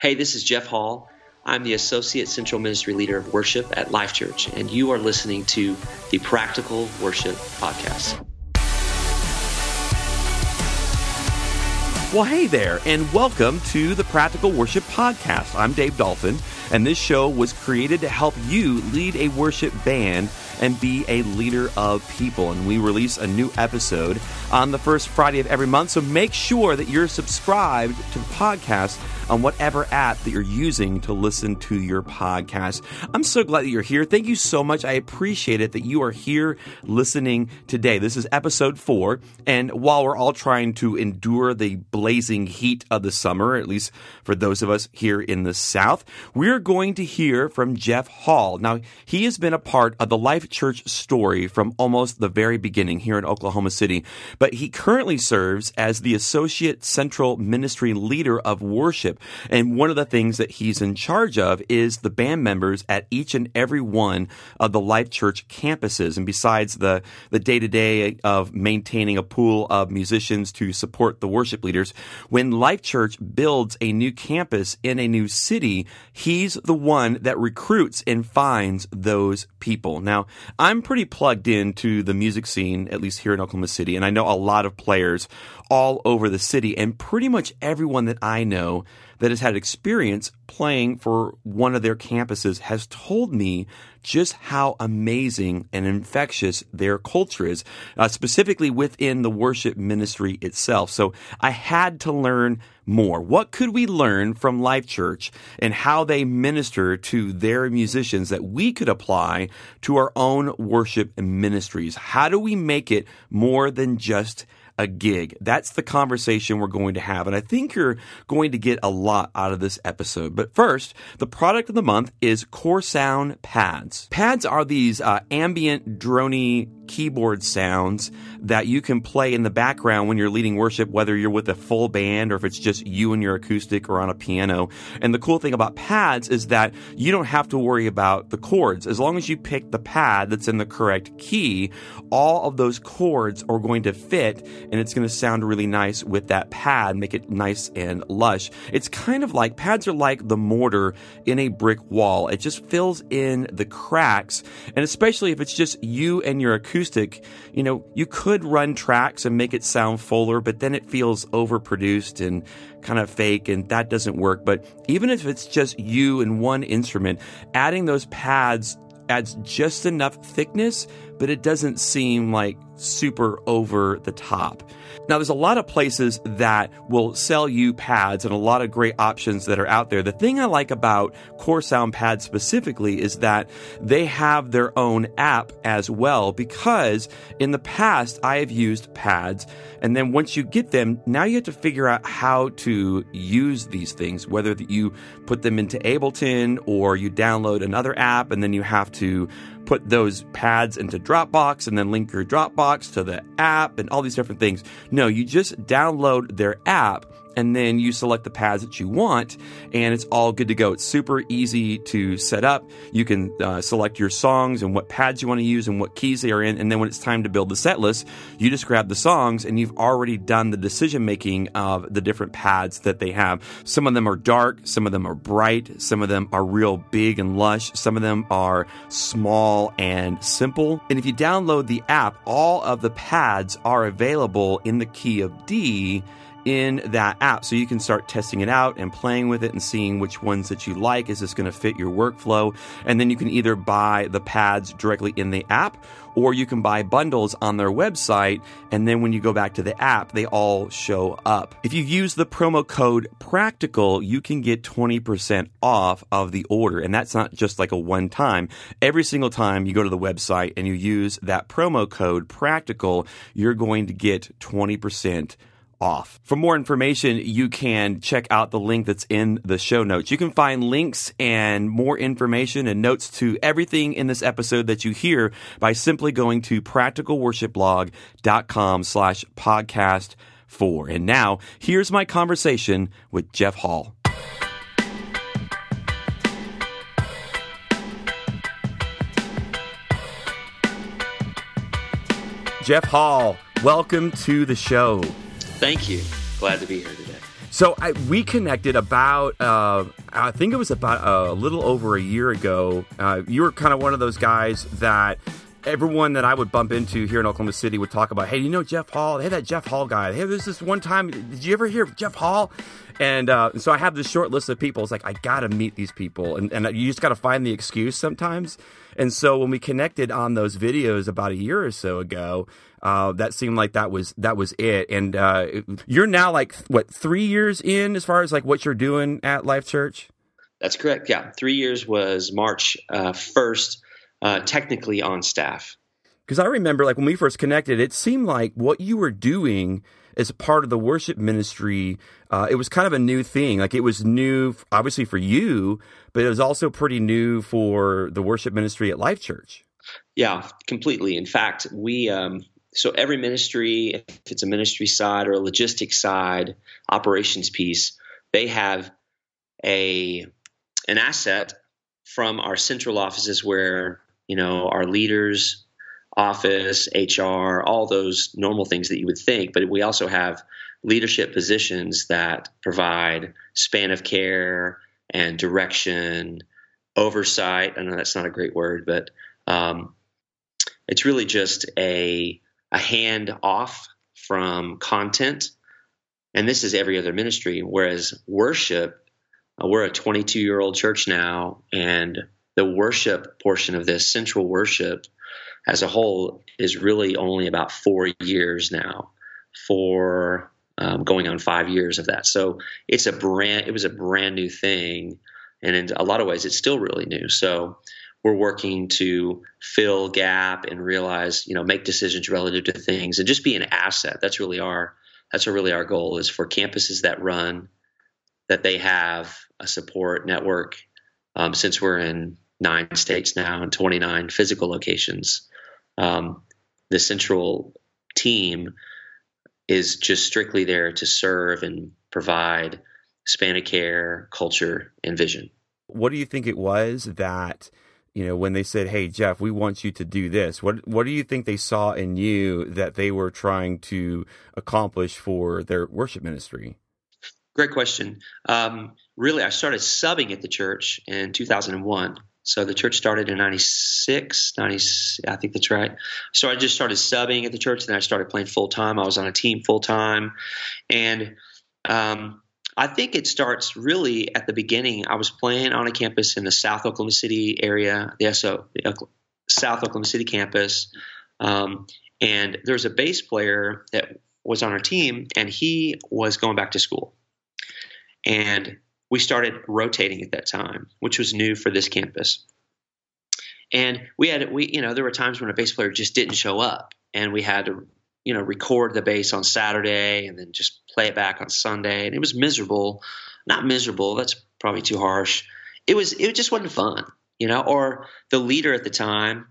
Hey, this is Jeff Hall. I'm the Associate Central Ministry Leader of Worship at Life.Church, and you are listening to the Practical Worship Podcast. Well, hey there, and welcome to the Practical Worship Podcast. I'm Dave Dolphin, and this show was created to help you lead a worship band and be a leader of people. And we release a new episode on the first Friday of every month, so make sure that you're subscribed to the podcast on whatever app that you're using to listen to your podcast. I'm so glad that you're here. Thank you so much. I appreciate it that you are here listening today. This is episode 4, and while we're all trying to endure the blazing heat of the summer, at least for those of us here in the South, we're going to hear from Jeff Hall. Now, he has been a part of the Life.Church story from almost the very beginning here in Oklahoma City, but he currently serves as the Associate Central Ministry Leader of Worship. And one of the things that he's in charge of is the band members at each and every one of the Life.Church campuses. And besides the day-to-day of maintaining a pool of musicians to support the worship leaders, when Life.Church builds a new campus in a new city, he's the one that recruits and finds those people. Now, I'm pretty plugged into the music scene, at least here in Oklahoma City, and I know a lot of players all over the city, and pretty much everyone that I know that has had experience playing for one of their campuses has told me just how amazing and infectious their culture is, specifically within the worship ministry itself. So I had to learn more. What could we learn from Life.Church and how they minister to their musicians that we could apply to our own worship ministries? How do we make it more than just a gig? That's the conversation we're going to have, and I think you're going to get a lot out of this episode. But first, the product of the month is Core Sound Pads. Pads are these ambient, droney keyboard sounds that you can play in the background when you're leading worship, whether you're with a full band or if it's just you and your acoustic or on a piano. And the cool thing about pads is that you don't have to worry about the chords. As long as you pick the pad that's in the correct key, all of those chords are going to fit, and it's going to sound really nice with that pad, make it nice and lush. It's kind of like, pads are like the mortar in a brick wall. It just fills in the cracks, and especially if it's just you and your acoustic, you know, you could run tracks and make it sound fuller, but then it feels overproduced and kind of fake, and that doesn't work. But even if it's just you and one instrument, adding those pads adds just enough thickness, but it doesn't seem like super over the top. Now, there's a lot of places that will sell you pads and a lot of great options that are out there. The thing I like about Core Sound Pads specifically is that they have their own app as well, because in the past I have used pads, and then once you get them, now you have to figure out how to use these things, whether you put them into Ableton or you download another app, and then you have to put those pads into Dropbox and then link your Dropbox to the app and all these different things. No, you just download their app and then you select the pads that you want, and it's all good to go. It's super easy to set up. You can select your songs and what pads you want to use and what keys they are in, and then when it's time to build the set list, you just grab the songs, and you've already done the decision-making of the different pads that they have. Some of them are dark, some of them are bright, some of them are real big and lush, some of them are small and simple. And if you download the app, all of the pads are available in the key of D in that app, so you can start testing it out and playing with it and seeing which ones that you like. Is this going to fit your workflow? And then you can either buy the pads directly in the app, or you can buy bundles on their website, and then when you go back to the app, they all show up. If you use the promo code PRACTICAL, you can get 20% off of the order, and that's not just like a one time. Every single time you go to the website and you use that promo code PRACTICAL, you're going to get 20% off. For more information, you can check out the link that's in the show notes. You can find links and more information and notes to everything in this episode that you hear by simply going to practicalworshipblog.com/podcast4. And now, here's my conversation with Jeff Hall. Jeff Hall, welcome to the show. Thank you. Glad to be here today. So we connected about, I think it was about a little over a year ago. You were kind of one of those guys that everyone that I would bump into here in Oklahoma City would talk about, hey, you know Jeff Hall? Hey, that Jeff Hall guy. Hey, there's this one time, did you ever hear of Jeff Hall? And so I have this short list of people. It's like, I got to meet these people. And you just got to find the excuse sometimes. And so when we connected on those videos about a year or so ago, that seemed like that was it. And you're now like, what, 3 years in as far as like what you're doing at Life.Church? That's correct. Yeah. 3 years was March 1st, technically on staff. Because I remember like when we first connected, it seemed like what you were doing as a part of the worship ministry, it was kind of a new thing. Like it was new, obviously for you, but it was also pretty new for the worship ministry at Life.Church. Yeah, completely. In fact, we so every ministry, if it's a ministry side or a logistics side, operations piece, they have an asset from our central offices where, you know, our leaders, office, HR, all those normal things that you would think. But we also have leadership positions that provide span of care and direction, oversight. I know that's not a great word, but it's really just a hand off from content. And this is every other ministry, whereas worship, we're a 22-year-old church now, and the worship portion of this, central worship as a whole, is really only about 4 years now, for going on 5 years of that. So it was a brand new thing, and in a lot of ways, it's still really new. So we're working to fill gap and realize, you know, make decisions relative to things and just be an asset. That's really our goal, is for campuses that run, that they have a support network. Since we're in 9 states now and 29 physical locations, the central team is just strictly there to serve and provide span of care, culture, and vision. What do you think it was that, you know, when they said, hey, Jeff, we want you to do this, what do you think they saw in you that they were trying to accomplish for their worship ministry? Great question. Really, I started subbing at the church in 2001. So the church started in 96, I think that's right. So I just started subbing at the church, and then I started playing full-time. I was on a team full-time. And I think it starts really at the beginning. I was playing on a campus in the South Oklahoma City area, the South Oklahoma City campus. And there was a bass player that was on our team, and he was going back to school. And we started rotating at that time, which was new for this campus. And there were times when a bass player just didn't show up, and we had to, you know, record the bass on Saturday and then just play it back on Sunday. And it was miserable. Not miserable, that's probably too harsh. It just wasn't fun, you know, or the leader at the time,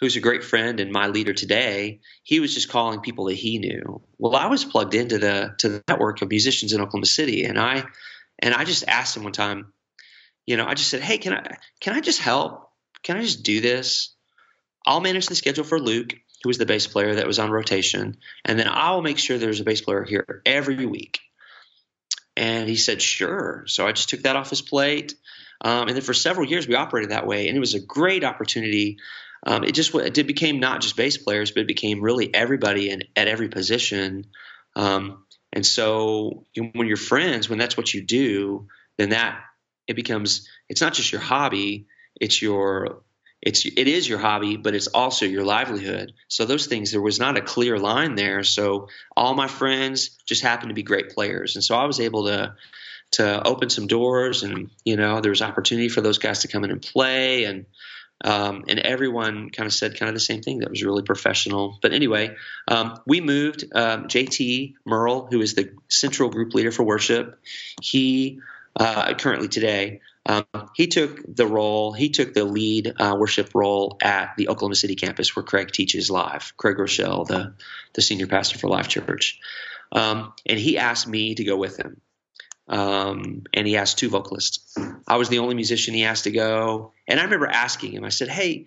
who's a great friend and my leader today, he was just calling people that he knew. Well, I was plugged into the network of musicians in Oklahoma City, and I just asked him one time, you know, I just said, hey, can I just help? Can I just do this? I'll manage the schedule for Luke, who was the bass player that was on rotation, and then I'll make sure there's a bass player here every week. And he said, sure. So I just took that off his plate. And then for several years we operated that way, and it was a great opportunity. It became not just bass players, but it became really everybody at every position. And so when you're friends, when that's what you do, then it's not just your hobby, it is your hobby, but it's also your livelihood. So those things, there was not a clear line there. So all my friends just happened to be great players. And so I was able to open some doors, and, you know, there was opportunity for those guys to come in and play, and everyone kind of said kind of the same thing. That was really professional. But anyway, we moved. J.T. Merrell, who is the central group leader for worship, he currently today, he took the role. He took the lead worship role at the Oklahoma City campus where Craig teaches live. Craig Groeschel, the senior pastor for Life.Church, and he asked me to go with him. And he asked 2 vocalists. I was the only musician he asked to go. And I remember asking him, I said, hey,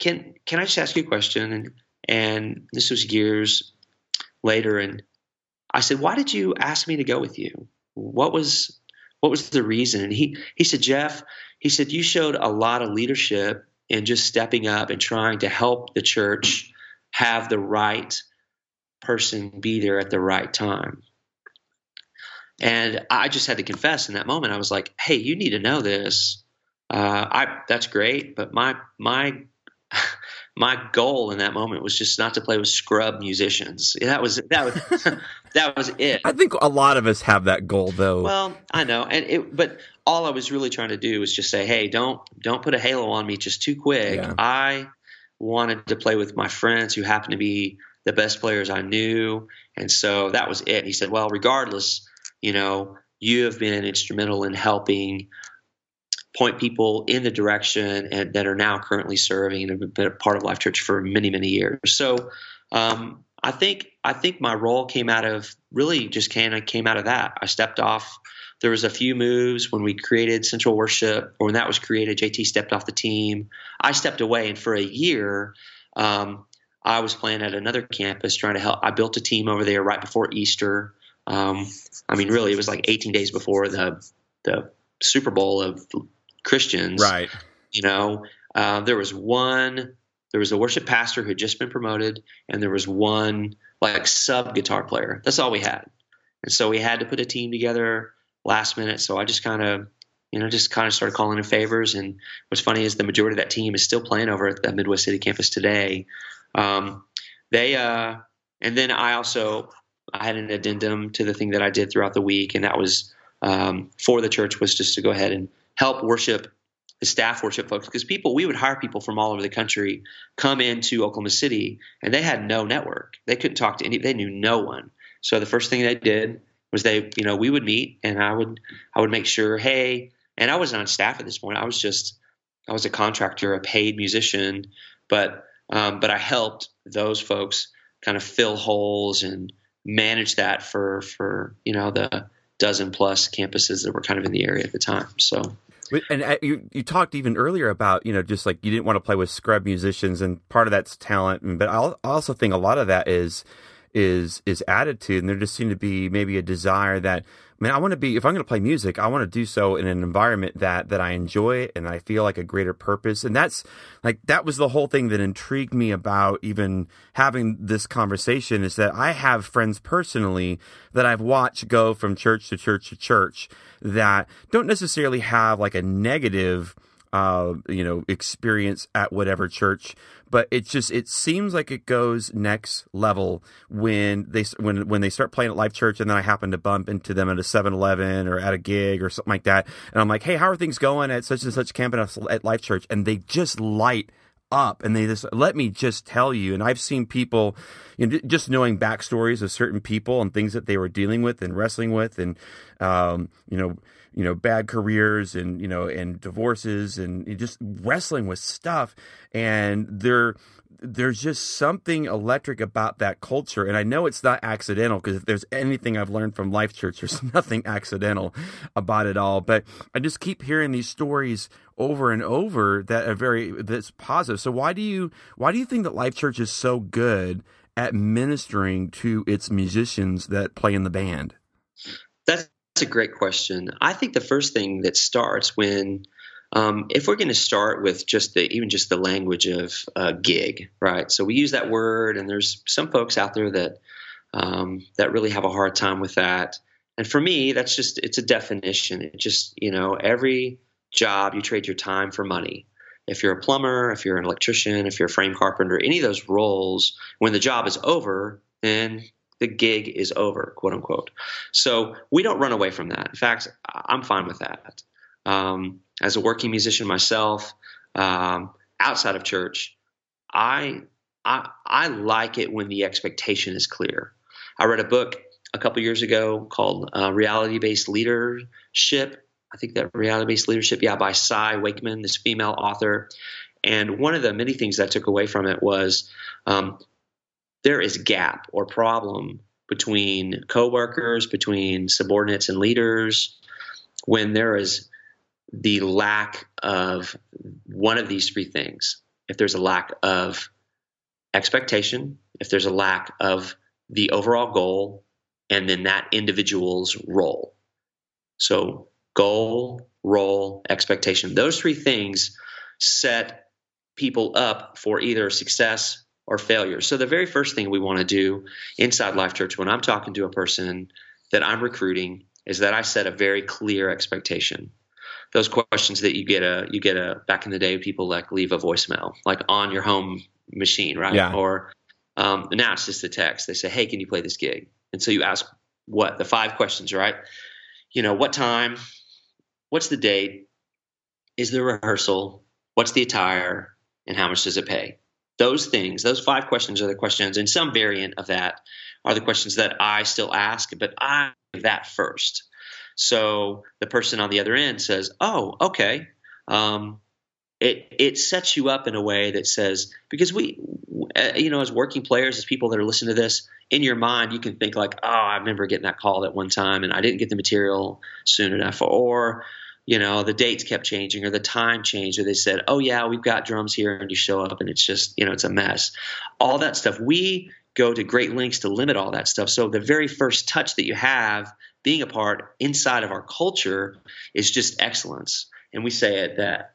can I just ask you a question? And this was years later. And I said, why did you ask me to go with you? what was the reason? And he said, Jeff, he said, you showed a lot of leadership in just stepping up and trying to help the church have the right person be there at the right time. And I just had to confess in that moment, I was like, hey, you need to know this. That's great, but my goal in that moment was just not to play with scrub musicians. That was that was it. I think a lot of us have that goal, though. Well, I know, but all I was really trying to do was just say, hey, don't put a halo on me just too quick. Yeah. I wanted to play with my friends who happened to be the best players I knew, and so that was it. And he said, well, regardless, you have been instrumental in helping point people in the direction and that are now currently serving and have been a part of Life.Church for many, many years. So I think my role came out of that. I stepped off. There was a few moves when we created Central Worship, or when that was created, JT stepped off the team. I stepped away, and for a year I was playing at another campus trying to help. I built a team over there right before Easter. Really, it was like 18 days before the Super Bowl of Christians, right? There was a worship pastor who had just been promoted, and there was one sub guitar player. That's all we had, and so we had to put a team together last minute. So I just kind of started calling in favors. And what's funny is the majority of that team is still playing over at the Midwest City campus today. And then I had an addendum to the thing that I did throughout the week, and that was for the church, was just to go ahead and help worship the staff worship folks, because we would hire people from all over the country, come into Oklahoma City, and they had no network. They couldn't talk to they knew no one. So the first thing they did was we would meet, and I would make sure, hey, and I wasn't on staff at this point. I was a contractor, a paid musician, but I helped those folks kind of fill holes and manage that for the dozen plus campuses that were kind of in the area at the time. So, and you talked even earlier about just like you didn't want to play with scrub musicians, and part of that's talent, but I also think a lot of that is attitude, and there just seemed to be maybe a desire that I want to be, if I'm going to play music, I want to do so in an environment that I enjoy and I feel like a greater purpose. And that's that was the whole thing that intrigued me about even having this conversation, is that I have friends personally that I've watched go from church to church to church that don't necessarily have a negative experience at whatever church, but it seems like it goes next level when they start playing at Life.Church, and then I happen to bump into them at a 7-Eleven or at a gig or something like that, and I'm like, hey, how are things going at such and such camp at Life.Church? And they just light up, and they just let me just tell you. And I've seen people, just knowing backstories of certain people and things that they were dealing with and wrestling with, and bad careers and and divorces, and just wrestling with stuff. And there's just something electric about that culture. And I know it's not accidental, because if there's anything I've learned from Life.Church, there's nothing accidental about it all. But I just keep hearing these stories over and over that are that's positive. So why do you think that Life.Church is so good at ministering to its musicians that play in the band? That's a great question. I think the first thing that starts when if we're going to start with just the language of gig, right? So we use that word, and there's some folks out there that really have a hard time with that. And for me, that's just, it's a definition. It just, every job you trade your time for money. If you're a plumber, if you're an electrician, if you're a frame carpenter, any of those roles, when the job is over, then the gig is over, quote unquote. So we don't run away from that. In fact, I'm fine with that. As a working musician myself, outside of church, I like it when the expectation is clear. I read a book a couple years ago called Reality-Based Leadership. I think that Reality-Based Leadership, by Cy Wakeman, this female author. And one of the many things I took away from it was there is gap or problem between coworkers, between subordinates and leaders, when there is the lack of one of these three things. If there's a lack of expectation, if there's a lack of the overall goal, and then that individual's role. So goal, role, expectation. Those three things set people up for either success or failure. So the very first thing we want to do inside Life.Church when I'm talking to a person that I'm recruiting is that I set a very clear expectation. Those questions that you get a back in the day, people like leave a voicemail, like on your home machine, right? Yeah. Or now it's just a text. They say, hey, can you play this gig? And so you ask the 5 questions, right? You know, what time? What's the date? Is there a rehearsal? What's the attire? And how much does it pay? Those things, those 5 questions are the questions, and some variant of that are the questions that I still ask, but I do that first. So the person on the other end says, oh, okay. It sets you up in a way that says, because we, you know, as working players, as people that are listening to this, in your mind, you can think like, oh, I remember getting that call at one time and I didn't get the material soon enough, or, you know, the dates kept changing or the time changed, or they said, oh yeah, we've got drums here, and you show up and it's just, you know, it's a mess. All that stuff. We go to great lengths to limit all that stuff. So the very first touch that you have being a part inside of our culture is just excellence. And we say it that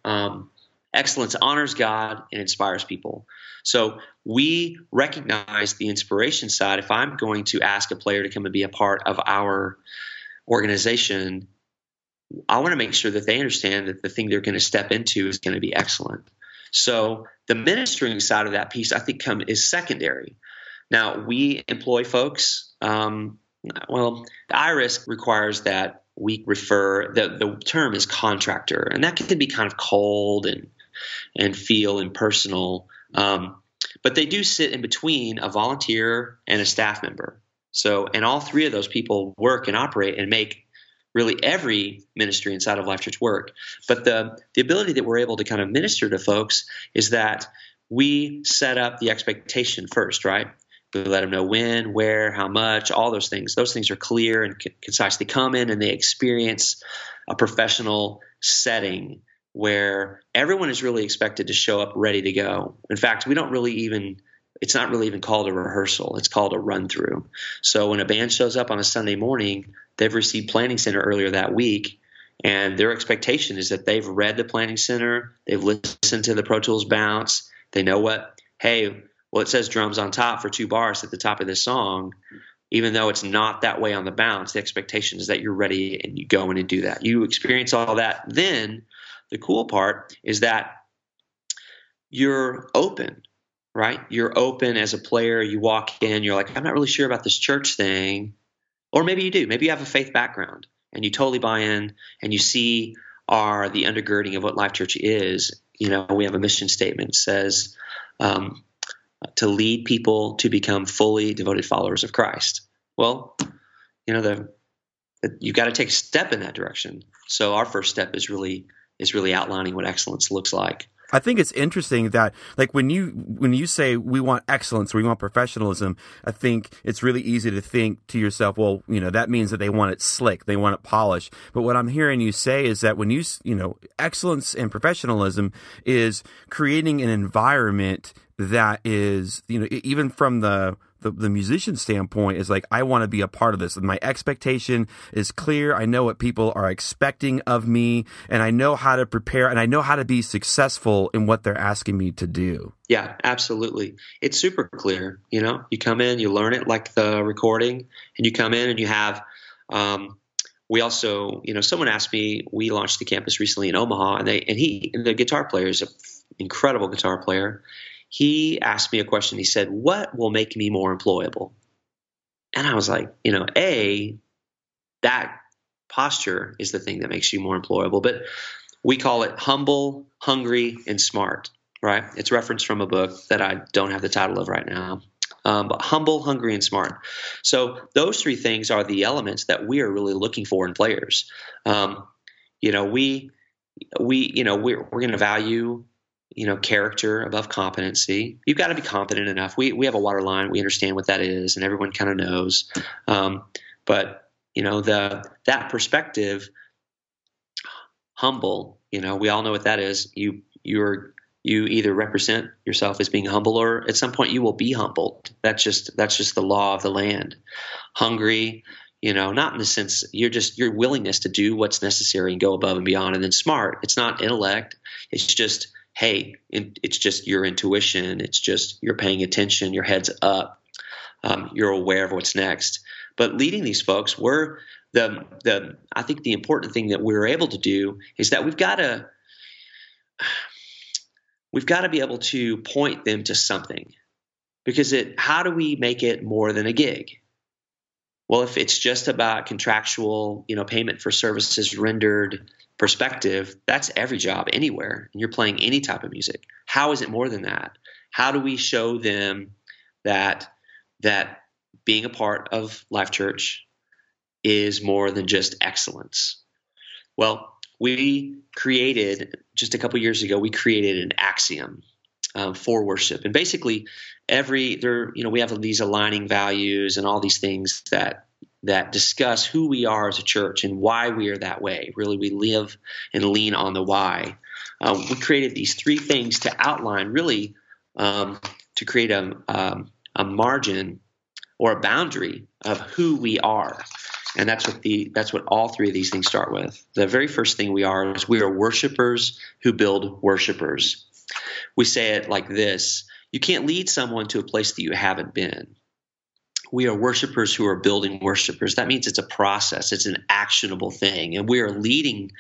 excellence honors God and inspires people. So we recognize the inspiration side. If I'm going to ask a player to come and be a part of our organization, I want to make sure that they understand that the thing they're going to step into is going to be excellent. So the ministering side of that piece, I think, is secondary. Now, we employ folks. IRIS requires that we refer – the term is contractor, and that can be kind of cold and feel impersonal. But they do sit in between a volunteer and a staff member. So – and all three of those people work and operate and make really every ministry inside of Life.Church work. But the ability that we're able to kind of minister to folks is that we set up the expectation first, right? We let them know when, where, how much, all those things. Those things are clear and concise. They come in and they experience a professional setting where everyone is really expected to show up ready to go. In fact, we don't really even – it's not really even called a rehearsal. It's called a run-through. So when a band shows up on a Sunday morning, they've received Planning Center earlier that week, and their expectation is that they've read the Planning Center, they've listened to the Pro Tools bounce, they know what – hey, well, it says drums on top for 2 bars at the top of this song. Even though it's not that way on the bounce, the expectation is that you're ready and you go in and do that. You experience all that. Then the cool part is that you're open, right? You're open as a player. You walk in, you're like, I'm not really sure about this church thing. Or maybe you do. Maybe you have a faith background and you totally buy in and you see the undergirding of what Life.Church is. You know, we have a mission statement that says to lead people to become fully devoted followers of Christ. Well, you know, you've got to take a step in that direction. So our first step is really outlining what excellence looks like. I think it's interesting that, like, when you say we want excellence, we want professionalism, I think it's really easy to think to yourself, well, you know, that means that they want it slick, they want it polished. But what I'm hearing you say is that when you know, excellence and professionalism is creating an environment that is, you know, even from the musician standpoint, is like, I want to be a part of this. And my expectation is clear. I know what people are expecting of me, and I know how to prepare, and I know how to be successful in what they're asking me to do. Yeah, absolutely. It's super clear. You know, you come in, you learn it like the recording, and you come in and you have we also, you know, someone asked me, we launched the campus recently in Omaha, and the guitar player is an incredible guitar player. He asked me a question. He said, what will make me more employable? And I was like, you know, that posture is the thing that makes you more employable. But we call it humble, hungry, and smart, right? It's referenced from a book that I don't have the title of right now. But humble, hungry, and smart. So those three things are the elements that we are really looking for in players. You know, we're going to value, you know, character above competency. You've got to be competent enough. We have a water line. We understand what that is, and everyone kind of knows. But, you know, that perspective, humble, you know, we all know what that is. You either represent yourself as being humble, or at some point you will be humbled. That's just the law of the land. Hungry, you know, not in the sense you're just your willingness to do what's necessary and go above and beyond, and then smart. It's not intellect. It's just, hey, it's just your intuition. It's just you're paying attention. Your head's up. You're aware of what's next. But leading these folks, we're the I think the important thing that we're able to do is that we've got to be able to point them to something, because how do we make it more than a gig? Well, if it's just about contractual, payment for services rendered perspective, that's every job anywhere, and you're playing any type of music. How is it more than that? How do we show them that being a part of Life.Church is more than just excellence? Well, we created just a couple years ago. We created an axiom for worship, and basically, we have these aligning values and all these things that discuss who we are as a church and why we are that way. Really, we live and lean on the why. We created these three things to outline, really, to create a margin or a boundary of who we are. And that's what all three of these things start with. The very first thing we are is we are worshipers who build worshipers. We say it like this: you can't lead someone to a place that you haven't been. We are worshipers who are building worshipers. That means it's a process. It's an actionable thing. And we are leading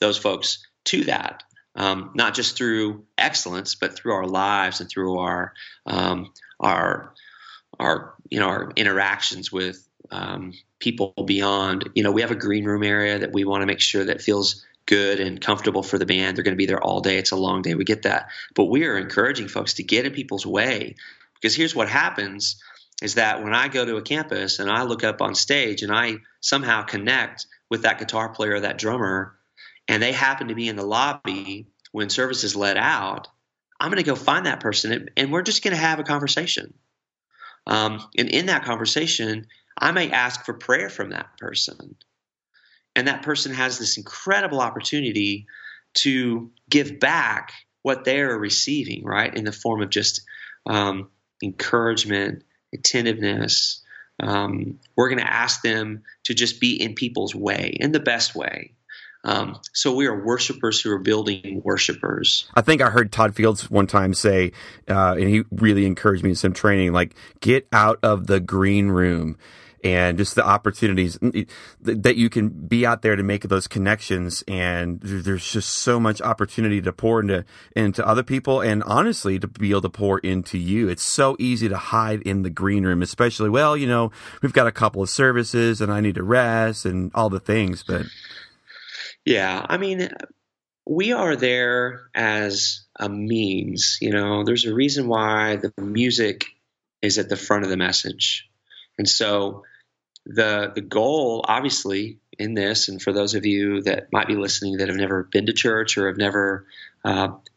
those folks to that, not just through excellence, but through our lives and through our interactions with people beyond. We have a green room area that we want to make sure that feels good and comfortable for the band. They're going to be there all day. It's a long day. We get that. But we are encouraging folks to get in people's way, because here's what happens is that when I go to a campus and I look up on stage and I somehow connect with that guitar player or that drummer, and they happen to be in the lobby when service is let out, I'm going to go find that person, and we're just going to have a conversation. And in that conversation, I may ask for prayer from that person. And that person has this incredible opportunity to give back what they're receiving, right, in the form of just encouragement, attentiveness. We're going to ask them to just be in people's way, in the best way. So we are worshipers who are building worshipers. I think I heard Todd Fields one time say, and he really encouraged me in some training, like, get out of the green room. And just the opportunities that you can be out there to make those connections. And there's just so much opportunity to pour into other people, and honestly, to be able to pour into you. It's so easy to hide in the green room, especially, we've got a couple of services and I need to rest and all the things. But yeah, we are there as a means. There's a reason why the music is at the front of the message. And so the goal, obviously, in this, and for those of you that might be listening that have never been to church or have never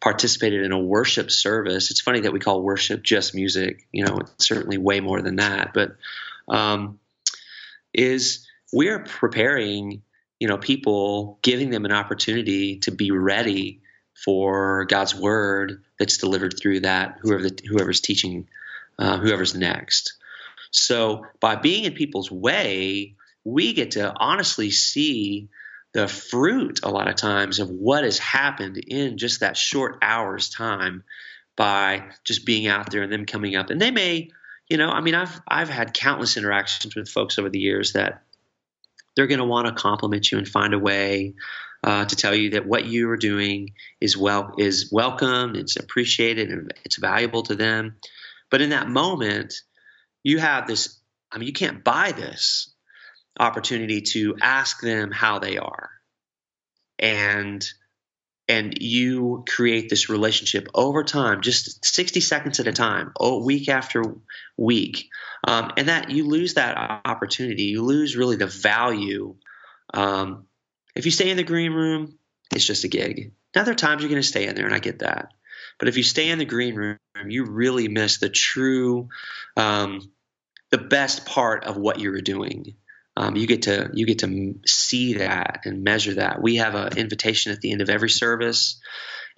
participated in a worship service, it's funny that we call worship just music. It's certainly way more than that. But is we're preparing, people, giving them an opportunity to be ready for God's word that's delivered through that, whoever's teaching, whoever's next. So by being in people's way, we get to honestly see the fruit a lot of times of what has happened in just that short hour's time by just being out there and them coming up. And they may, I've had countless interactions with folks over the years that they're going to want to compliment you and find a way to tell you that what you are doing is welcome, it's appreciated, and it's valuable to them. But in that moment, you have this – you can't buy this opportunity to ask them how they are, and you create this relationship over time, just 60 seconds at a time, week after week, and that you lose that opportunity. You lose really the value. If you stay in the green room, it's just a gig. Now, there are times you're going to stay in there, and I get that. But if you stay in the green room, you really miss the true, the best part of what you're doing. You get to see that and measure that. We have an invitation at the end of every service,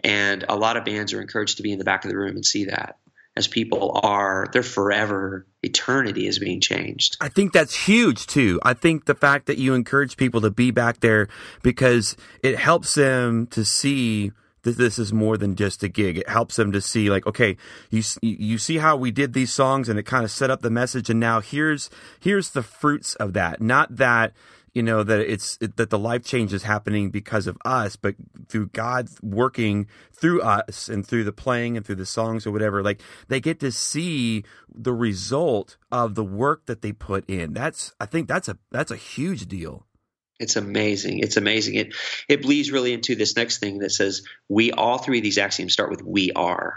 and a lot of bands are encouraged to be in the back of the room and see that. as people are, their forever eternity is being changed. I think that's huge too. I think the fact that you encourage people to be back there, because it helps them to see that this is more than just a gig. It helps them to see, like, okay, you see how we did these songs and it kind of set up the message, and now here's the fruits of that. Not that, you know, that that the life change is happening because of us, but through God working through us and through the playing and through the songs or whatever, like, they get to see the result of the work that they put in. I think that's a huge deal. It's amazing. It's amazing. It bleeds really into this next thing that says we, all three of these axioms start with we are.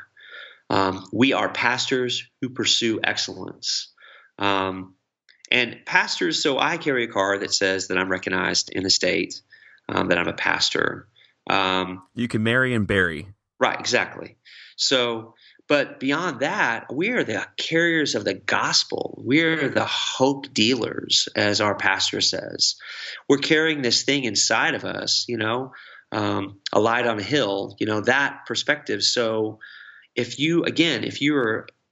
We are pastors who pursue excellence. And pastors, so I carry a card that says that I'm recognized in the state, that I'm a pastor. You can marry and bury. Right, exactly. So, but beyond that, we are the carriers of the gospel. We're the hope dealers, as our pastor says. We're carrying this thing inside of us, you know, a light on a hill, you know, that perspective. So if you're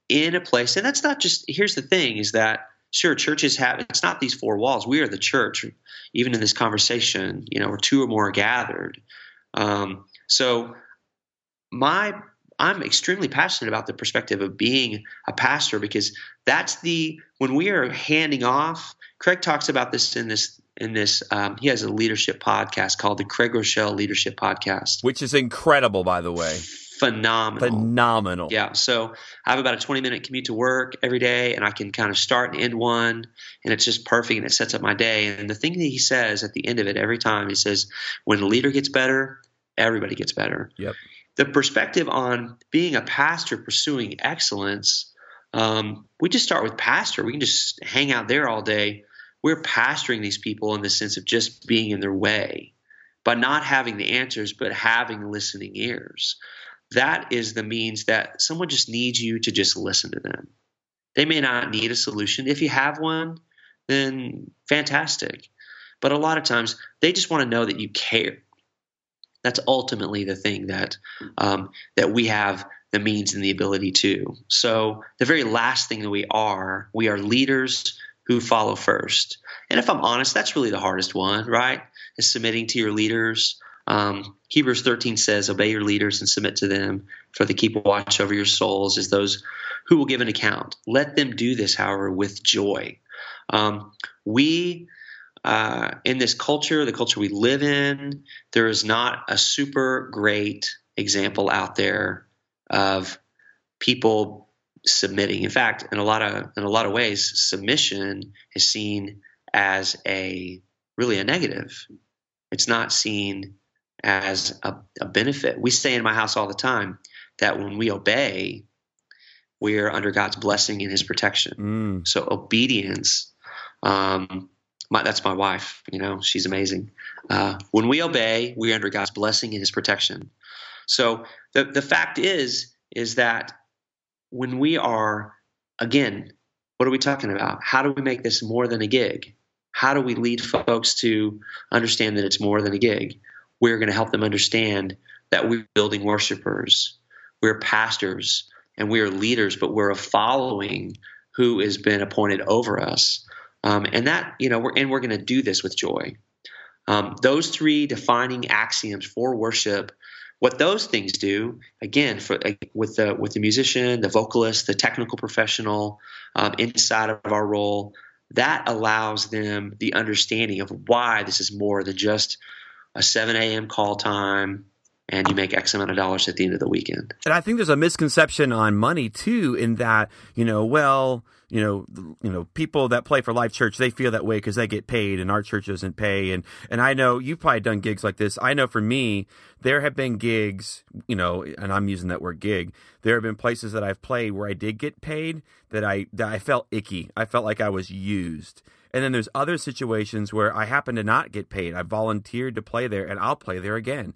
in a place, and that's not just – here's the thing is that, sure, churches have – it's not these four walls. We are the church, even in this conversation, you know, where two or more are gathered. So I'm extremely passionate about the perspective of being a pastor, because that's the – when we are handing off – Craig talks about this in this, he has a leadership podcast called the Craig Groeschel Leadership Podcast. Which is incredible, by the way. Phenomenal. Yeah. So I have about a 20-minute commute to work every day, and I can kind of start and end one, and it's just perfect, and it sets up my day. And the thing that he says at the end of it every time, he says, when a leader gets better, everybody gets better. Yep. The perspective on being a pastor pursuing excellence, we just start with pastor. We can just hang out there all day. We're pastoring these people in the sense of just being in their way, by not having the answers, but having listening ears. That is the means that someone just needs you to just listen to them. They may not need a solution. If you have one, then fantastic. But a lot of times they just want to know that you care. That's ultimately the thing that that we have the means and the ability to. So the very last thing that we are leaders who follow first. And if I'm honest, that's really the hardest one, right? Is submitting to your leaders. Hebrews 13 says, obey your leaders and submit to them, for they keep watch over your souls as those who will give an account. Let them do this, however, with joy. We in this culture, the culture we live in, there is not a super great example out there of people submitting. In fact, in a lot of ways, submission is seen as really a negative. It's not seen as a benefit. We say in my house all the time that when we obey, we are under God's blessing and His protection. Mm. So obedience, that's my wife, you know, she's amazing. When we obey, we are under God's blessing and His protection. So the fact is that when we are, again, what are we talking about? How do we make this more than a gig? How do we lead folks to understand that it's more than a gig? We're going to help them understand that we're building worshipers, we're pastors, and we are leaders, but we're a following who has been appointed over us. And that, you know, we're going to do this with joy. Those three defining axioms for worship, what those things do, again, with the musician, the vocalist, the technical professional, inside of our role, that allows them the understanding of why this is more than just a 7 a.m. call time, and you make X amount of dollars at the end of the weekend. And I think there's a misconception on money too, in that, you know, well, you know, people that play for Life.Church, they feel that way because they get paid, and our church doesn't pay. And I know you've probably done gigs like this. I know for me, there have been gigs, you know, and I'm using that word gig. There have been places that I've played where I did get paid that I felt icky. I felt like I was used. And then there's other situations where I happen to not get paid. I volunteered to play there, and I'll play there again.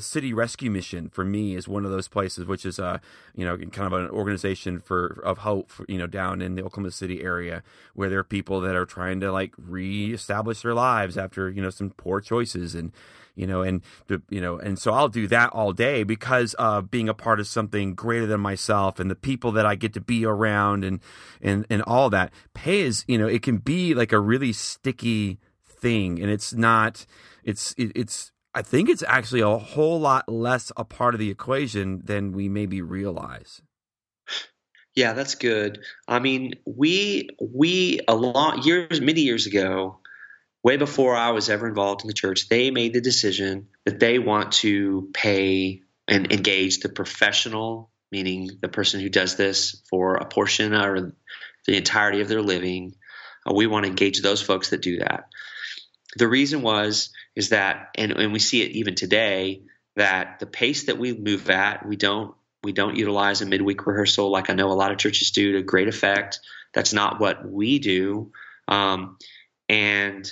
City Rescue Mission for me is one of those places, which is kind of an organization of hope, down in the Oklahoma City area, where there are people that are trying to reestablish their lives after some poor choices, and so I'll do that all day because of being a part of something greater than myself and the people that I get to be around and all that. Pay is it can be like a really sticky thing, and it's not. I think it's actually a whole lot less a part of the equation than we maybe realize. Yeah, that's good. I mean, many years ago, way before I was ever involved in the church, they made the decision that they want to pay and engage the professional, meaning the person who does this for a portion or the entirety of their living. We want to engage those folks that do that. The reason is that, and we see it even today, that the pace that we move at, we don't utilize a midweek rehearsal like I know a lot of churches do to great effect. That's not what we do, and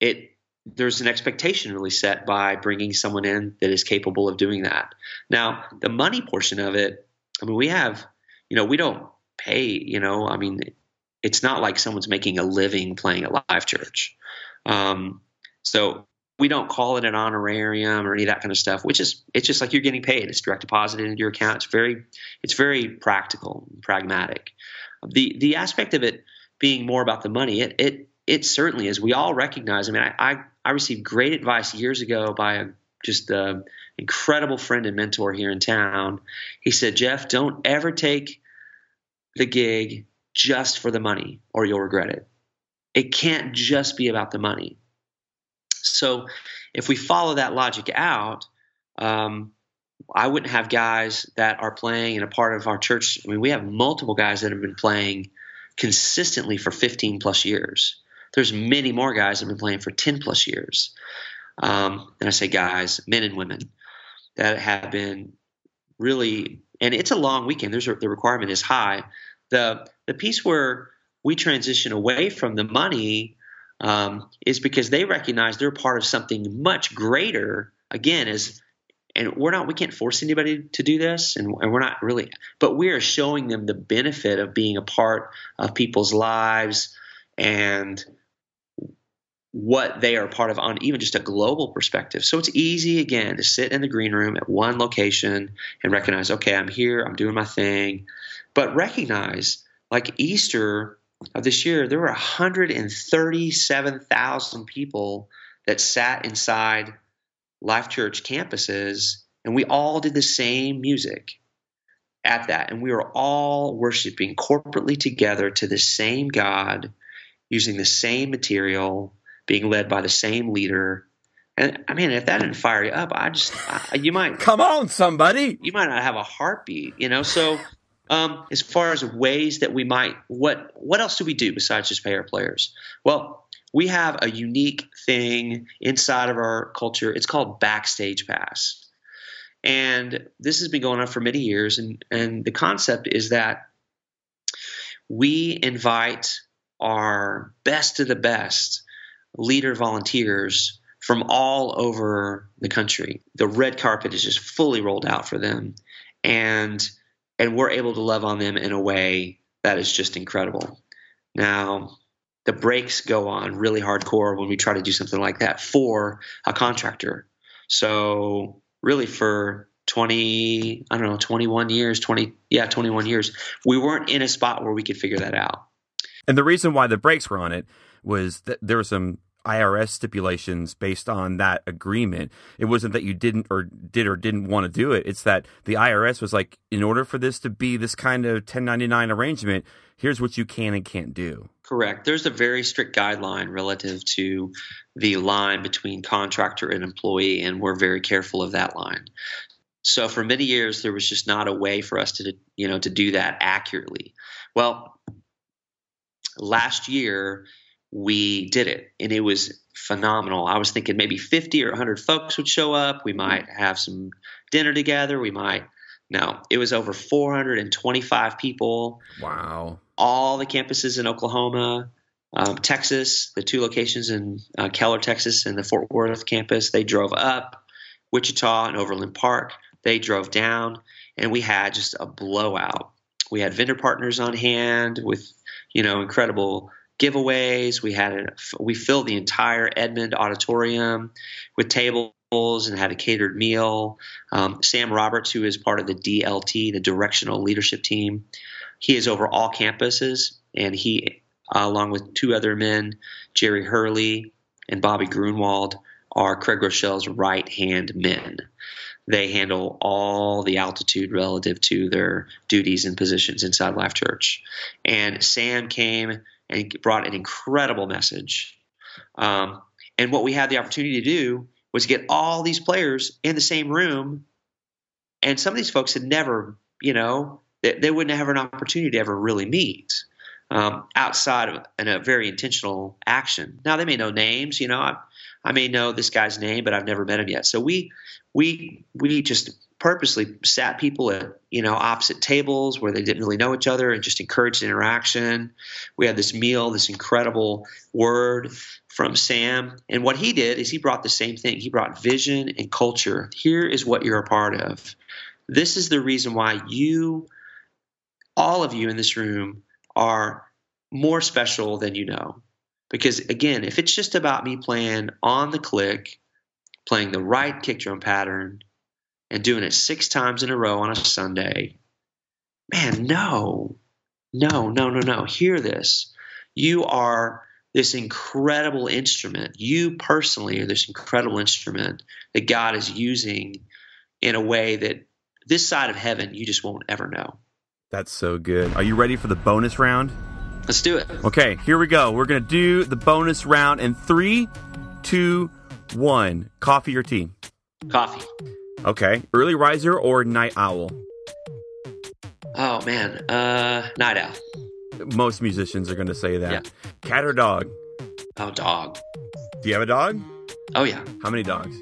there's an expectation really set by bringing someone in that is capable of doing that. Now, the money portion of it, I mean, we have, we don't pay, it's not like someone's making a living playing at Life.Church. So we don't call it an honorarium or any of that kind of stuff, it's just like you're getting paid. It's direct deposited into your account. It's very practical and pragmatic. The aspect of it being more about the money, it certainly is. We all recognize, I received great advice years ago by an incredible friend and mentor here in town. He said, Jeff, don't ever take the gig just for the money or you'll regret it. It can't just be about the money. So if we follow that logic out, I wouldn't have guys that are playing and a part of our church. I mean, we have multiple guys that have been playing consistently for 15 plus years. There's many more guys that have been playing for 10 plus years. And I say guys, men and women, that have been really – and it's a long weekend. The requirement is high. The piece where – we transition away from the money is because they recognize they're part of something much greater. Again, we can't force anybody to do this, and we're not really, but we are showing them the benefit of being a part of people's lives and what they are part of on even just a global perspective. So it's easy again to sit in the green room at one location and recognize, okay, I'm here, I'm doing my thing, but recognize like Easter of this year, there were 137,000 people that sat inside Life.Church campuses, and we all did the same music at that. And we were all worshiping corporately together to the same God, using the same material, being led by the same leader. And I mean, if that didn't fire you up, you might – come on, somebody. You might not have a heartbeat, so – as far as ways that we might, what else do we do besides just pay our players? Well, we have a unique thing inside of our culture. It's called Backstage Pass. And this has been going on for many years. And the concept is that we invite our best of the best leader volunteers from all over the country. The red carpet is just fully rolled out for them. And we're able to love on them in a way that is just incredible. Now, the breaks go on really hardcore when we try to do something like that for a contractor. So really for 21 years, we weren't in a spot where we could figure that out. And the reason why the breaks were on it was that there were some IRS stipulations based on that agreement. It wasn't that you didn't or did or didn't want to do it. It's that the IRS was like, in order for this to be this kind of 1099 arrangement, here's what you can and can't do. Correct. There's a very strict guideline relative to the line between contractor and employee, and we're very careful of that line. So for many years, there was just not a way for us to do that accurately. Well, last year we did it, and it was phenomenal. I was thinking maybe 50 or 100 folks would show up. We might have some dinner together. No, it was over 425 people. Wow. All the campuses in Oklahoma, Texas, the two locations in Keller, Texas, and the Fort Worth campus, they drove up. Wichita and Overland Park. They drove down, and we had just a blowout. We had vendor partners on hand with, you know, incredible giveaways. We filled the entire Edmund Auditorium with tables and had a catered meal. Sam Roberts, who is part of the DLT, the Directional Leadership Team, he is over all campuses, and he, along with two other men, Jerry Hurley and Bobby Grunwald, are Craig Groeschel's right-hand men. They handle all the altitude relative to their duties and positions inside Life.Church. And Sam came and brought an incredible message. And what we had the opportunity to do was get all these players in the same room, and some of these folks had never, you know, they wouldn't have an opportunity to ever really meet outside of a very intentional action. Now, they may know names, you know, I may know this guy's name, but I've never met him yet. So we just purposely sat people at, you know, opposite tables where they didn't really know each other and just encouraged interaction. We had this meal, this incredible word from Sam. And what he did is he brought the same thing. He brought vision and culture. Here is what you're a part of. This is the reason why you, all of you in this room, are more special than you know. Because, again, if it's just about me playing on the click, playing the right kick drum pattern, and doing it 6 times in a row on a Sunday, man, no. Hear this. You are this incredible instrument. You personally are this incredible instrument that God is using in a way that this side of heaven you just won't ever know. That's so good. Are you ready for the bonus round? Let's do it. Okay, here we go. We're going to do the bonus round in 3, 2, 1. Coffee or tea? Coffee. Okay. Early riser or night owl? Oh, man. Night owl. Most musicians are going to say that. Yeah. Cat or dog? Oh, dog. Do you have a dog? Oh, yeah. How many dogs?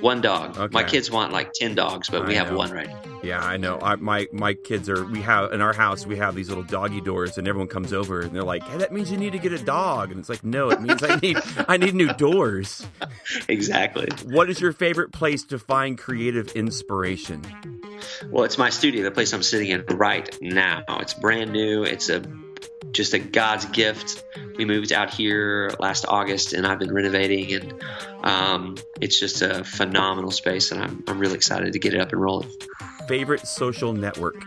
1 dog. Okay. My kids want like 10 dogs, but we have 1 right now. Yeah, I know. My kids are, we have, in our house, we have these little doggy doors, and everyone comes over and they're like, hey, that means you need to get a dog. And it's like, no, it means I need new doors. Exactly. What is your favorite place to find creative inspiration? Well, it's my studio, the place I'm sitting in right now. It's brand new. It's just a God's gift. We moved out here last August, and I've been renovating, and it's just a phenomenal space, and I'm really excited to get it up and rolling. Favorite social network?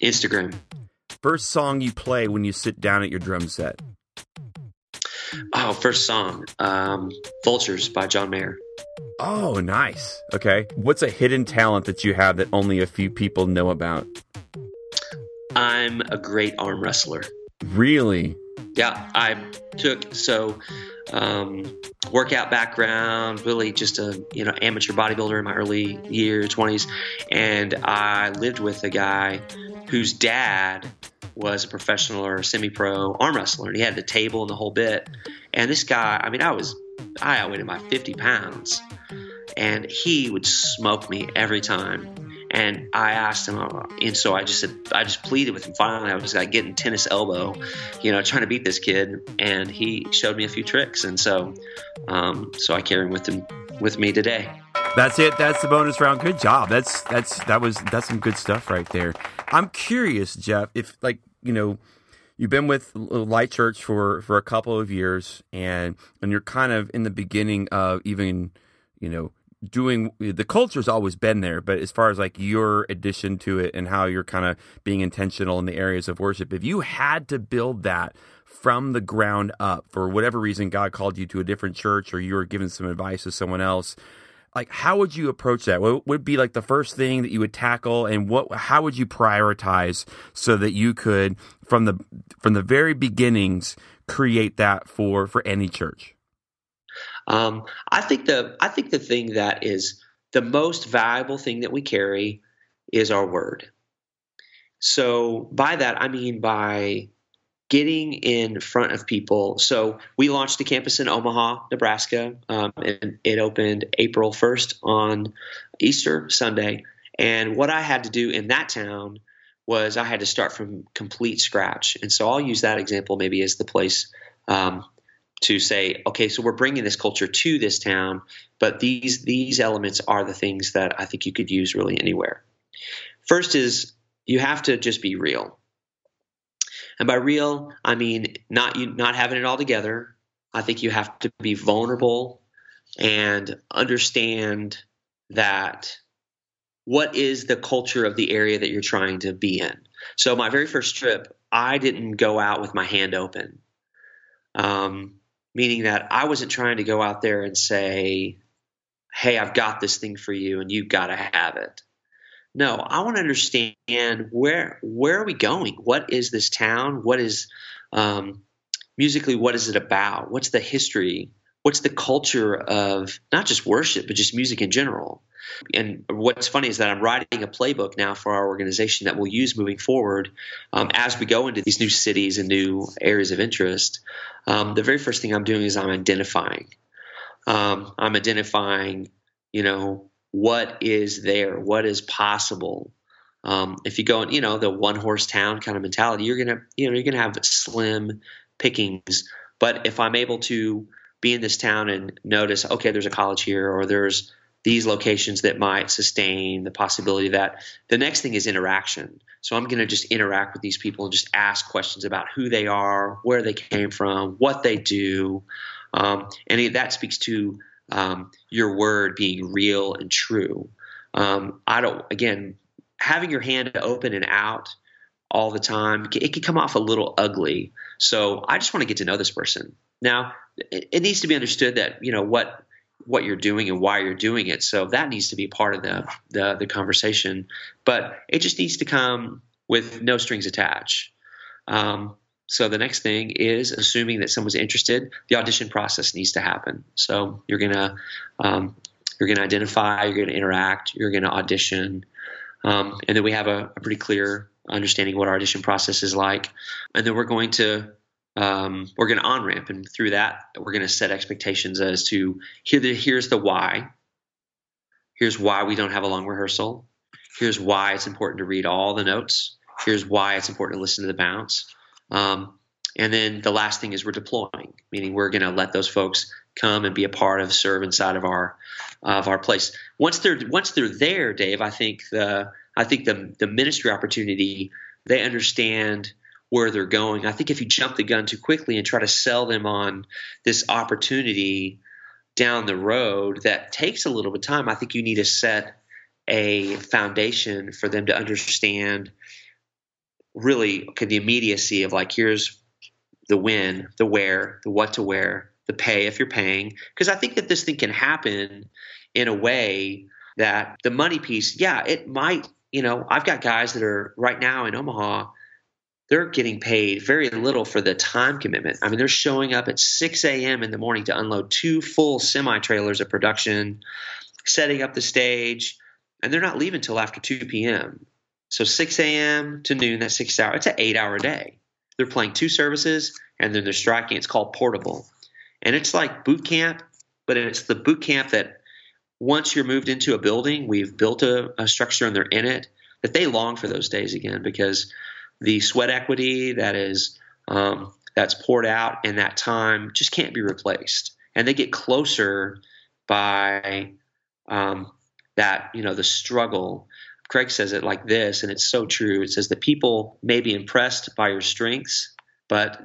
Instagram. First song you play when you sit down at your drum set? Oh, first song. Vultures by John Mayer. Oh, nice. Okay. What's a hidden talent that you have that only a few people know about? I'm a great arm wrestler. Really? Yeah. Workout background, really just a, you know, amateur bodybuilder in my early years, 20s. And I lived with a guy whose dad was a professional or semi-pro arm wrestler. And he had the table and the whole bit. And this guy, I mean, I outweighed him by 50 pounds. And he would smoke me every time. And I asked him, and so I just pleaded with him. Finally, I was like getting tennis elbow, you know, trying to beat this kid. And he showed me a few tricks. And so I carry him with me today. That's it. That's the bonus round. Good job. That's some good stuff right there. I'm curious, Jeff, if, like, you know, you've been with Life.Church for a couple of years, and you're kind of in the beginning of even, you know, doing the culture's always been there, but as far as like your addition to it and how you're kind of being intentional in the areas of worship, if you had to build that from the ground up, for whatever reason God called you to a different church or you were giving some advice to someone else, like how would you approach that? What would be like the first thing that you would tackle, and how would you prioritize so that you could from the very beginnings create that for any church? I think the thing that is the most valuable thing that we carry is our word. So by that, I mean by getting in front of people. So we launched the campus in Omaha, Nebraska, and it opened April 1st on Easter Sunday. And what I had to do in that town was I had to start from complete scratch. And so I'll use that example maybe as the place to say, okay, so we're bringing this culture to this town, but these elements are the things that I think you could use really anywhere. First is you have to just be real. And by real, I mean not having it all together. I think you have to be vulnerable and understand that what is the culture of the area that you're trying to be in. So my very first trip, I didn't go out with my hand open, meaning that I wasn't trying to go out there and say, hey, I've got this thing for you and you've got to have it. No, I want to understand where are we going? What is this town? What is musically, what is it about? What's the history? What's the culture of not just worship, but just music in general? And what's funny is that I'm writing a playbook now for our organization that we'll use moving forward as we go into these new cities and new areas of interest. The very first thing I'm doing is I'm identifying. You know, what is there? What is possible? If you go in, you know, the one horse town kind of mentality, you're gonna have slim pickings. But if I'm able to be in this town and notice, okay, there's a college here, or there's these locations that might sustain the possibility that the next thing is interaction. So I'm going to just interact with these people and just ask questions about who they are, where they came from, what they do. And that speaks to your word being real and true. Having your hand open and out all the time, it can come off a little ugly. So I just want to get to know this person. Now, it needs to be understood that, you know, what you're doing and why you're doing it. So that needs to be part of the conversation, but it just needs to come with no strings attached. So the next thing is assuming that someone's interested, the audition process needs to happen. So you're going to identify, you're going to interact, you're going to audition. And then we have a pretty clear understanding what our audition process is like. And then we're going to on-ramp, and through that, we're going to set expectations as to here's the why. Here's why we don't have a long rehearsal. Here's why it's important to read all the notes. Here's why it's important to listen to the bounce. And then the last thing is we're deploying, meaning we're going to let those folks come and be a part of, serve inside of our place. Once they're there, Dave, I think the ministry opportunity, they understand where they're going. I think if you jump the gun too quickly and try to sell them on this opportunity down the road, that takes a little bit of time. I think you need to set a foundation for them to understand really, okay, the immediacy of like, here's the when, the where, the what to wear, the pay if you're paying. Because I think that this thing can happen in a way that the money piece, yeah, it might, you know, I've got guys that are right now in Omaha, they're getting paid very little for the time commitment. I mean, they're showing up at 6 a.m. in the morning to unload 2 full semi-trailers of production, setting up the stage, and they're not leaving until after 2 p.m. So 6 a.m. to noon, that's 6 hours. It's an 8-hour day. They're playing 2 services, and then they're striking. It's called portable. And it's like boot camp, but it's the boot camp that once you're moved into a building, we've built a structure and they're in it, that they long for those days again, because – the sweat equity that is that's poured out in that time just can't be replaced, and they get closer by that. You know, the struggle. Craig says it like this, and it's so true. It says that people may be impressed by your strengths, but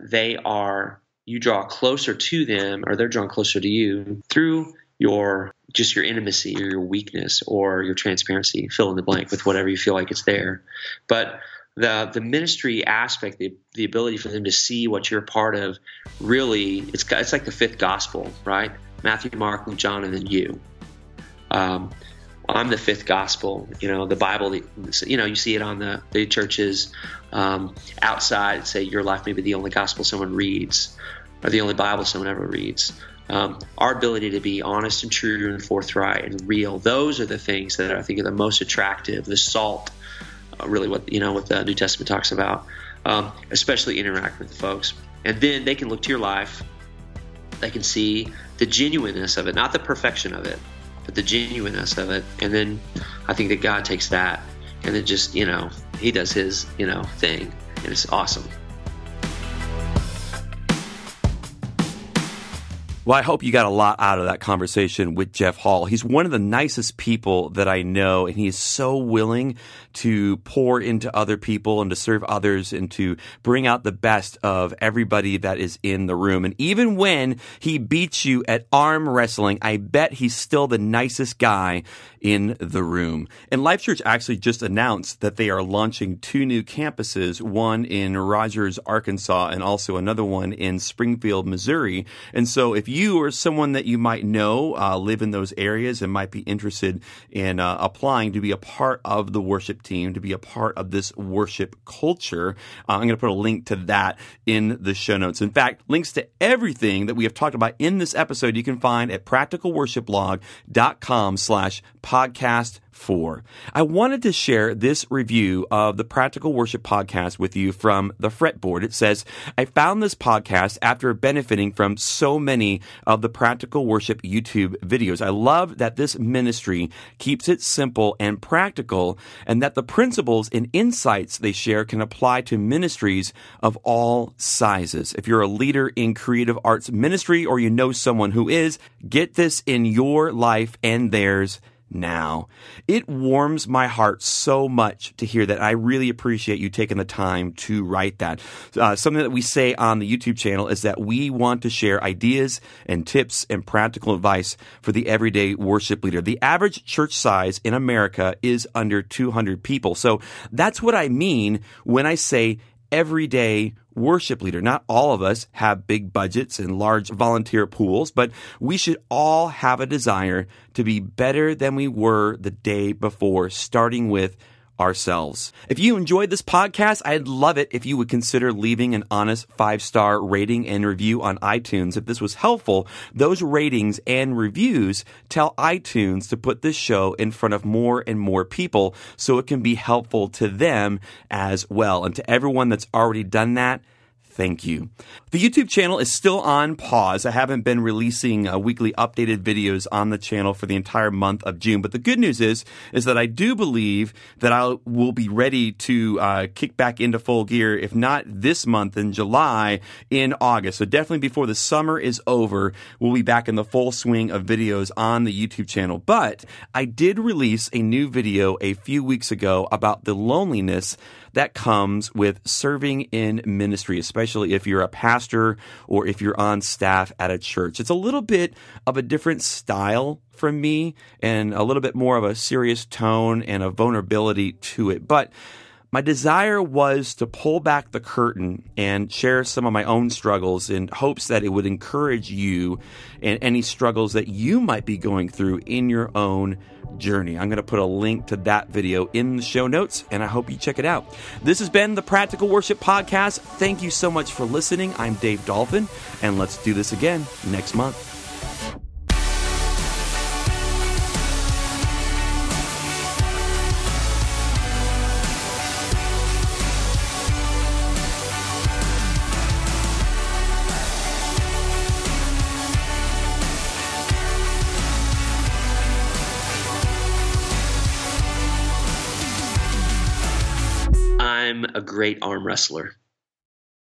you draw closer to them, or they're drawn closer to you through your intimacy, or your weakness, or your transparency. Fill in the blank with whatever you feel like it's there, but. The ministry aspect, the ability for them to see what you're part of, really, it's like the 5th gospel, right? Matthew, Mark, Luke, John, and then you. I'm the 5th gospel. You know, the Bible, you know, you see it on the churches outside. Say your life may be the only gospel someone reads, or the only Bible someone ever reads. Our ability to be honest and true and forthright and real, those are the things that I think are the most attractive, the salt, really what the New Testament talks about, especially interact with the folks. And then they can look to your life. They can see the genuineness of it, not the perfection of it, but the genuineness of it. And then I think that God takes that and then just, you know, he does his, you know, thing. And it's awesome. Well, I hope you got a lot out of that conversation with Jeff Hall. He's one of the nicest people that I know, and he is so willing to pour into other people and to serve others and to bring out the best of everybody that is in the room. And even when he beats you at arm wrestling, I bet he's still the nicest guy in the room. And Life.Church actually just announced that they are launching 2 new campuses, one in Rogers, Arkansas, and also another one in Springfield, Missouri. And so if you or someone that you might know live in those areas and might be interested in applying to be a part of the worship team, to be a part of this worship culture, I'm going to put a link to that in the show notes. In fact, links to everything that we have talked about in this episode you can find at practicalworshipblog.com/podcast4. I wanted to share this review of the Practical Worship Podcast with you from The Fretboard. It says, I found this podcast after benefiting from so many of the Practical Worship YouTube videos. I love that this ministry keeps it simple and practical, and that the principles and insights they share can apply to ministries of all sizes. If you're a leader in creative arts ministry, or you know someone who is, get this in your life and theirs now. It warms my heart so much to hear that. I really appreciate you taking the time to write that. Something that we say on the YouTube channel is that we want to share ideas and tips and practical advice for the everyday worship leader. The average church size in America is under 200 people. So that's what I mean when I say everyday worship leader. Not all of us have big budgets and large volunteer pools, but we should all have a desire to be better than we were the day before, starting with ourselves. If you enjoyed this podcast, I'd love it if you would consider leaving an honest 5-star rating and review on iTunes. If this was helpful, those ratings and reviews tell iTunes to put this show in front of more and more people so it can be helpful to them as well. And to everyone that's already done that, thank you. The YouTube channel is still on pause. I haven't been releasing weekly updated videos on the channel for the entire month of June. But the good news is that I do believe that I will be ready to kick back into full gear, if not this month, in July, in August. So definitely before the summer is over, we'll be back in the full swing of videos on the YouTube channel. But I did release a new video a few weeks ago about the loneliness that comes with serving in ministry, especially if you're a pastor or if you're on staff at a church. It's a little bit of a different style from me and a little bit more of a serious tone and a vulnerability to it. But my desire was to pull back the curtain and share some of my own struggles in hopes that it would encourage you and any struggles that you might be going through in your own journey. I'm going to put a link to that video in the show notes, and I hope you check it out. This has been the Practical Worship Podcast. Thank you so much for listening. I'm Dave Dolphin, and let's do this again next month. I'm a great arm wrestler.